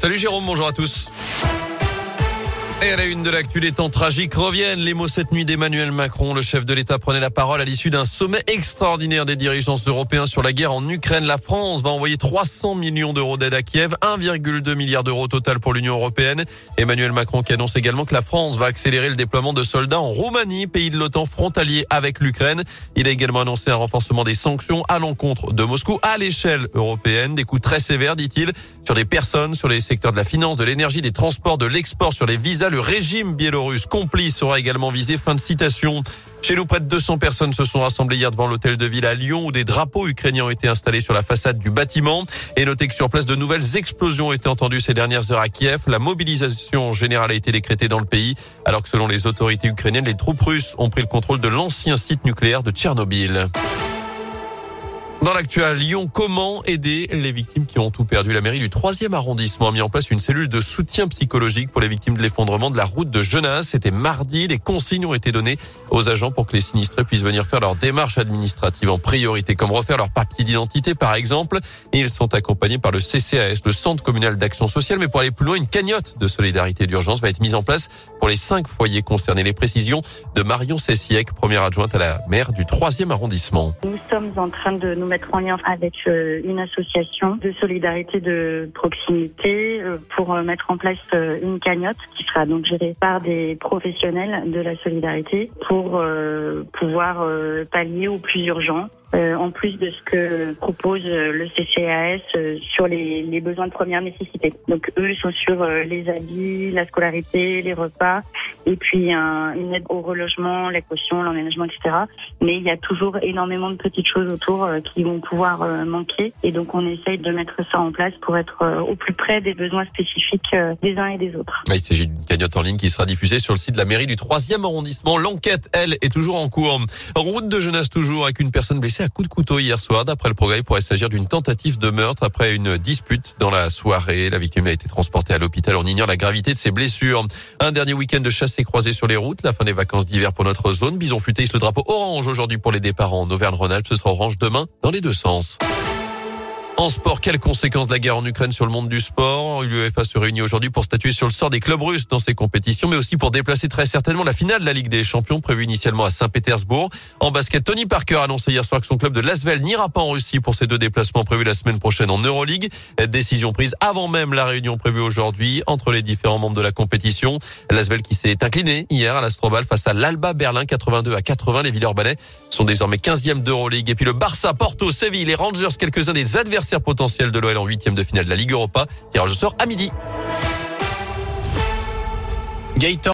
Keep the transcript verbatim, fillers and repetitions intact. Salut Jérôme, bonjour à tous. Et à la une de l'actu, les temps tragiques reviennent. Les mots cette nuit d'Emmanuel Macron. Le chef de l'État prenait la parole à l'issue d'un sommet extraordinaire des dirigeants européens sur la guerre en Ukraine. La France va envoyer trois cents millions d'euros d'aide à Kiev, un virgule deux milliard d'euros total pour l'Union européenne. Emmanuel Macron qui annonce également que la France va accélérer le déploiement de soldats en Roumanie, pays de l'OTAN frontalier avec l'Ukraine. Il a également annoncé un renforcement des sanctions à l'encontre de Moscou à l'échelle européenne. Des coups très sévères, dit-il, sur les personnes, sur les secteurs de la finance, de l'énergie, des transports, de l'export, sur les visas. Le régime biélorusse complice sera également visé. Fin de citation. Chez nous, près de deux cents personnes se sont rassemblées hier devant l'hôtel de ville à Lyon où des drapeaux ukrainiens ont été installés sur la façade du bâtiment. Et notez que sur place, de nouvelles explosions ont été entendues ces dernières heures à Kiev. La mobilisation générale a été décrétée dans le pays alors que selon les autorités ukrainiennes, les troupes russes ont pris le contrôle de l'ancien site nucléaire de Tchernobyl. Dans l'actu à Lyon, comment aider les victimes qui ont tout perdu ? La mairie du troisième arrondissement a mis en place une cellule de soutien psychologique pour les victimes de l'effondrement de la route de Genas. C'était mardi, des consignes ont été données aux agents pour que les sinistrés puissent venir faire leurs démarches administratives en priorité, comme refaire leur papier d'identité par exemple. Et ils sont accompagnés par le C C A S, le Centre communal d'action sociale. Mais pour aller plus loin, une cagnotte de solidarité d'urgence va être mise en place pour les cinq foyers concernés. Les précisions de Marion Cessièque, première adjointe à la maire du troisième arrondissement. Nous sommes en train de nous mettre en lien avec une association de solidarité de proximité pour mettre en place une cagnotte qui sera donc gérée par des professionnels de la solidarité pour pouvoir pallier au plus urgent. Euh, en plus de ce que propose euh, le C C A S euh, sur les, les besoins de première nécessité. Donc eux sont sur euh, les habits, la scolarité, les repas, et puis un, une aide au relogement, la caution, l'emménagement, et cetera. Mais il y a toujours énormément de petites choses autour euh, qui vont pouvoir euh, manquer, et donc on essaye de mettre ça en place pour être euh, au plus près des besoins spécifiques euh, des uns et des autres. Il s'agit d'une cagnotte en ligne qui sera diffusée sur le site de la mairie du troisième arrondissement. L'enquête, elle, est toujours en cours. Route de Genas toujours, avec une personne blessée à coup de couteau hier soir. D'après le progrès, il pourrait s'agir d'une tentative de meurtre après une dispute dans la soirée. La victime a été transportée à l'hôpital. On ignore la gravité de ses blessures. Un dernier week-end de chasse et croisée sur les routes. La fin des vacances d'hiver pour notre zone. Bison Futé hisse le drapeau orange aujourd'hui pour les départs en Auvergne-Rhône-Alpes. Ce sera orange demain dans les deux sens. En sport, quelles conséquences de la guerre en Ukraine sur le monde du sport ? L'UEFA se réunit aujourd'hui pour statuer sur le sort des clubs russes dans ses compétitions, mais aussi pour déplacer très certainement la finale de la Ligue des Champions, prévue initialement à Saint-Pétersbourg. En basket, Tony Parker a annoncé hier soir que son club de Lasvel n'ira pas en Russie pour ses deux déplacements prévus la semaine prochaine en Euroleague. Décision prise avant même la réunion prévue aujourd'hui entre les différents membres de la compétition. Lasvel qui s'est incliné hier à l'Astrobal face à l'Alba Berlin, quatre-vingt-deux à quatre-vingts. Les Villeurbannais sont désormais quinzième d'Euroleague. Et puis le Barça, Porto, Séville, les Rangers, quelques-uns des adversaires potentiel de l'O L en huitième de finale de la Ligue Europa. Tirage au sort à midi. Gaëtan.